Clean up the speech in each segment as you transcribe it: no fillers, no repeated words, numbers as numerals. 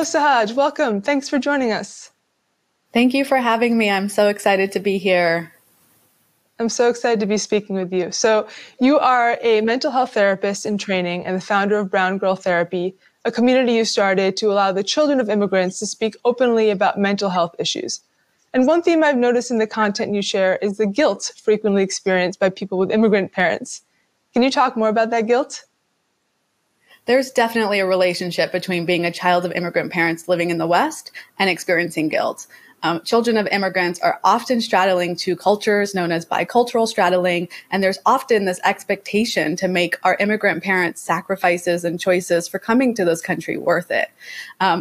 Hello, Sahaj. Welcome. Thanks for joining us. Thank you for having me. I'm so excited to be here. I'm so excited to be speaking with you. So you are a mental health therapist in training and the founder of Brown Girl Therapy, a community you started to allow the children of immigrants to speak openly about mental health issues. And one theme I've noticed in the content you share is the guilt frequently experienced by people with immigrant parents. Can you talk more about that guilt? There's definitely a relationship between being a child of immigrant parents living in the West and experiencing guilt. Children of immigrants are often straddling two cultures known as bicultural straddling, and there's often this expectation to make our immigrant parents' sacrifices and choices for coming to this country worth it.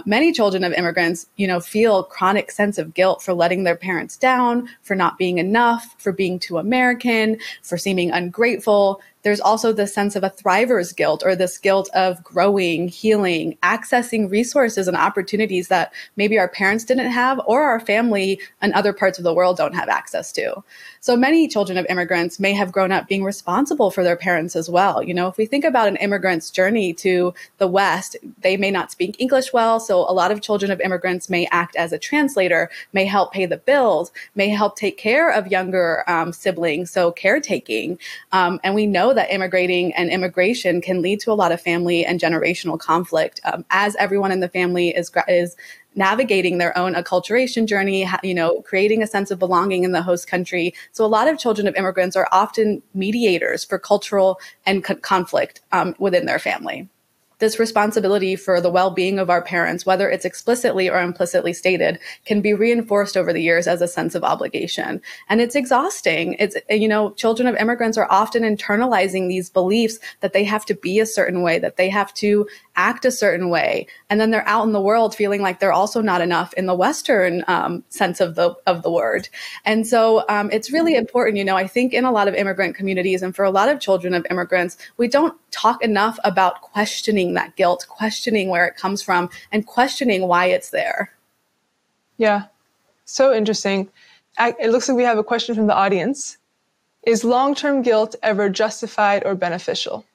Many children of immigrants, feel chronic sense of guilt for letting their parents down, for not being enough, for being too American, for seeming ungrateful. There's also this sense of a thriver's guilt, or this guilt of growing, healing, accessing resources and opportunities that maybe our parents didn't have, or our family and other parts of the world don't have access to. So many children of immigrants may have grown up being responsible for their parents as well. If we think about an immigrant's journey to the West, they may not speak English well. So a lot of children of immigrants may act as a translator, may help pay the bills, may help take care of younger siblings. So caretaking. And we know that immigrating and immigration can lead to a lot of family and generational conflict as everyone in the family is navigating their own acculturation journey, creating a sense of belonging in the host country. So a lot of children of immigrants are often mediators for cultural and conflict within their family. This responsibility for the well-being of our parents, whether it's explicitly or implicitly stated, can be reinforced over the years as a sense of obligation. And it's exhausting. Children of immigrants are often internalizing these beliefs that they have to be a certain way, that they have to act a certain way. And then they're out in the world feeling like they're also not enough in the Western sense of the word. And so it's really important, I think in a lot of immigrant communities and for a lot of children of immigrants, we don't talk enough about questioning that guilt, questioning where it comes from, and questioning why it's there. Yeah, so interesting. It looks like we have a question from the audience. Is long-term guilt ever justified or beneficial?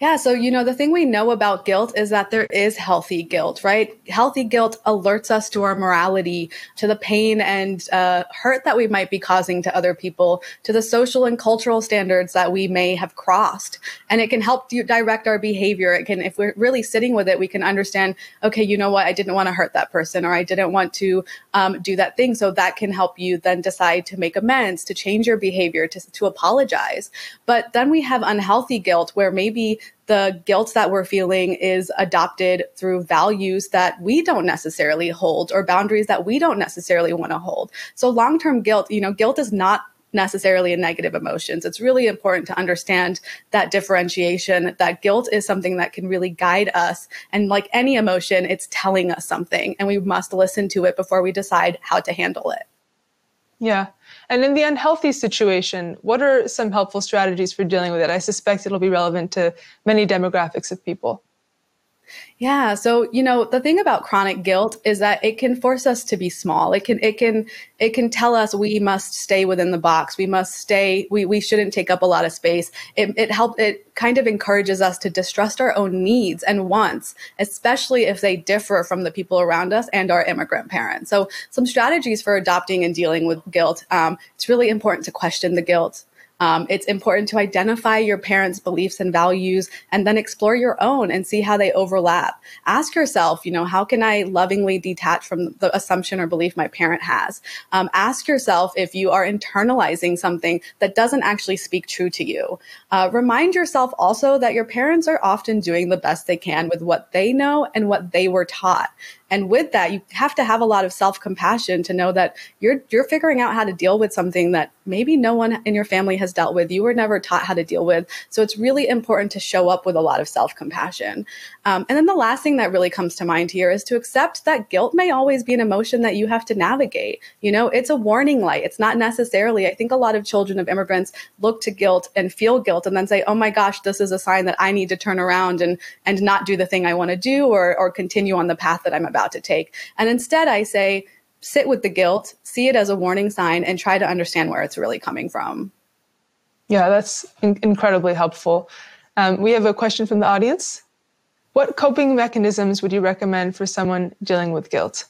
Yeah, so, the thing we know about guilt is that there is healthy guilt, right? Healthy guilt alerts us to our morality, to the pain and hurt that we might be causing to other people, to the social and cultural standards that we may have crossed. And it can help direct our behavior. It can, if we're really sitting with it, we can understand, okay, you know what? I didn't want to hurt that person, or I didn't want to do that thing. So that can help you then decide to make amends, to change your behavior, to apologize. But then we have unhealthy guilt where maybe the guilt that we're feeling is adopted through values that we don't necessarily hold or boundaries that we don't necessarily want to hold. So long-term guilt, guilt is not necessarily a negative emotion. It's really important to understand that differentiation, that guilt is something that can really guide us. And like any emotion, it's telling us something, and we must listen to it before we decide how to handle it. Yeah. And in the unhealthy situation, what are some helpful strategies for dealing with it? I suspect it'll be relevant to many demographics of people. Yeah. So, the thing about chronic guilt is that it can force us to be small. It can tell us we must stay within the box. We must stay, we shouldn't take up a lot of space. It kind of encourages us to distrust our own needs and wants, especially if they differ from the people around us and our immigrant parents. So some strategies for adopting and dealing with guilt. It's really important to question the guilt. It's important to identify your parents' beliefs and values and then explore your own and see how they overlap. Ask yourself, how can I lovingly detach from the assumption or belief my parent has? Ask yourself if you are internalizing something that doesn't actually speak true to you. Remind yourself also that your parents are often doing the best they can with what they know and what they were taught. And with that, you have to have a lot of self-compassion to know that you're figuring out how to deal with something that maybe no one in your family has dealt with. You were never taught how to deal with. So it's really important to show up with a lot of self-compassion. And then the last thing that really comes to mind here is to accept that guilt may always be an emotion that you have to navigate. It's a warning light. It's not necessarily, I think a lot of children of immigrants look to guilt and feel guilt and then say, oh my gosh, this is a sign that I need to turn around and not do the thing I want to do or continue on the path that I'm about to take. And instead I say, sit with the guilt, see it as a warning sign, and try to understand where it's really coming from. Yeah, that's incredibly helpful. We have a question from the audience. What coping mechanisms would you recommend for someone dealing with guilt?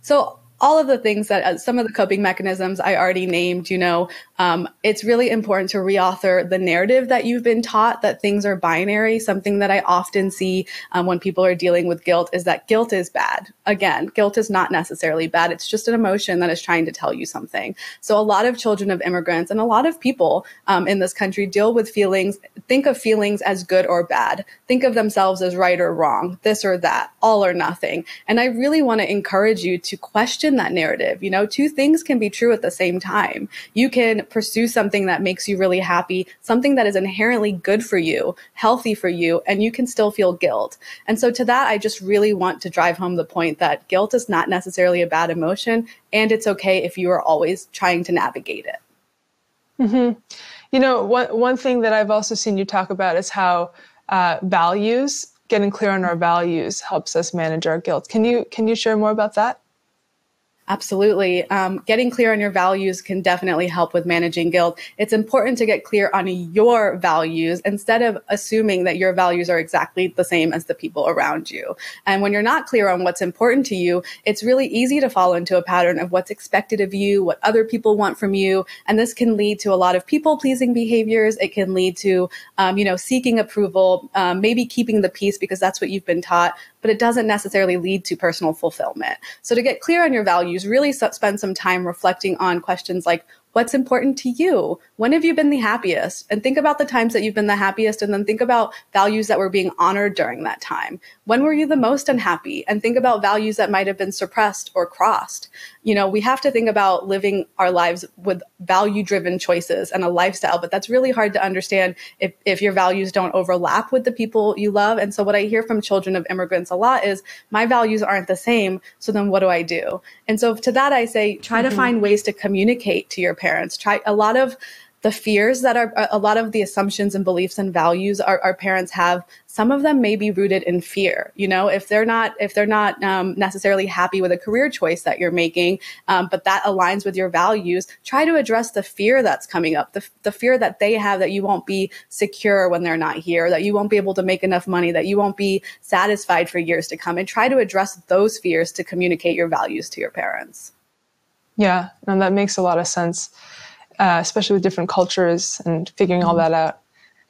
So all of the things that some of the coping mechanisms I already named, it's really important to reauthor the narrative that you've been taught that things are binary. Something that I often see when people are dealing with guilt is that guilt is bad. Again, guilt is not necessarily bad. It's just an emotion that is trying to tell you something. So a lot of children of immigrants and a lot of people in this country deal with feelings, think of feelings as good or bad, think of themselves as right or wrong, this or that, all or nothing. And I really want to encourage you to question that narrative. Two things can be true at the same time. You can pursue something that makes you really happy, something that is inherently good for you, healthy for you, and you can still feel guilt. And so to that, I just really want to drive home the point that guilt is not necessarily a bad emotion, and it's okay if you are always trying to navigate it. Mm-hmm. One thing that I've also seen you talk about is how getting clear on our values helps us manage our guilt. Can you share more about that? Absolutely. Getting clear on your values can definitely help with managing guilt. It's important to get clear on your values instead of assuming that your values are exactly the same as the people around you. And when you're not clear on what's important to you, it's really easy to fall into a pattern of what's expected of you, what other people want from you. And this can lead to a lot of people-pleasing behaviors. It can lead to, seeking approval, maybe keeping the peace because that's what you've been taught, but it doesn't necessarily lead to personal fulfillment. So to get clear on your values, really spend some time reflecting on questions like, what's important to you? When have you been the happiest? And think about the times that you've been the happiest, and then think about values that were being honored during that time. When were you the most unhappy? And think about values that might have been suppressed or crossed. We have to think about living our lives with value-driven choices and a lifestyle, but that's really hard to understand if your values don't overlap with the people you love. And so what I hear from children of immigrants a lot is, my values aren't the same, so then what do I do? And so to that I say, try to find ways to communicate to your parents. A lot of the assumptions and beliefs and values our parents have, some of them may be rooted in fear. If they're not necessarily happy with a career choice that you're making, but that aligns with your values, try to address the fear that's coming up, the fear that they have that you won't be secure when they're not here, that you won't be able to make enough money, that you won't be satisfied for years to come, and try to address those fears to communicate your values to your parents. Yeah, no, that makes a lot of sense, especially with different cultures and figuring all that out.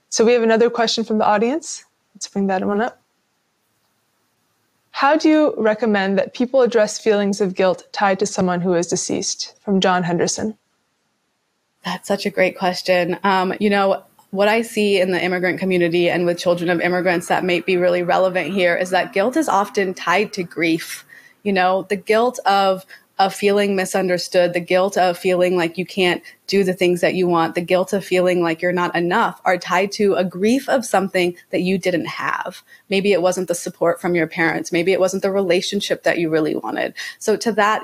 So we have another question from the audience. Let's bring that one up. How do you recommend that people address feelings of guilt tied to someone who is deceased? From John Henderson. That's such a great question. What I see in the immigrant community and with children of immigrants that may be really relevant here is that guilt is often tied to grief. The guilt of feeling misunderstood, the guilt of feeling like you can't do the things that you want, the guilt of feeling like you're not enough are tied to a grief of something that you didn't have. Maybe it wasn't the support from your parents. Maybe it wasn't the relationship that you really wanted. So to that,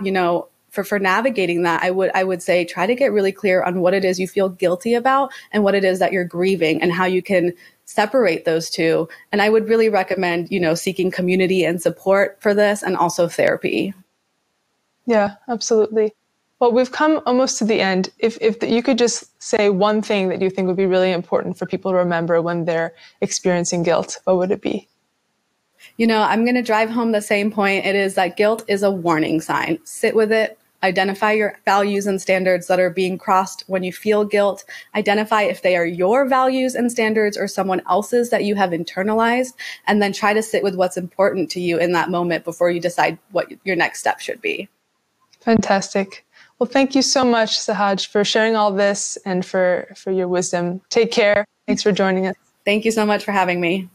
for navigating that, I would say try to get really clear on what it is you feel guilty about and what it is that you're grieving and how you can separate those two. And I would really recommend, seeking community and support for this and also therapy. Yeah, absolutely. Well, we've come almost to the end. If you could just say one thing that you think would be really important for people to remember when they're experiencing guilt, what would it be? I'm going to drive home the same point. It is that guilt is a warning sign. Sit with it. Identify your values and standards that are being crossed when you feel guilt. Identify if they are your values and standards or someone else's that you have internalized, and then try to sit with what's important to you in that moment before you decide what your next step should be. Fantastic. Well, thank you so much, Sahaj, for sharing all this and for your wisdom. Take care. Thanks for joining us. Thank you so much for having me.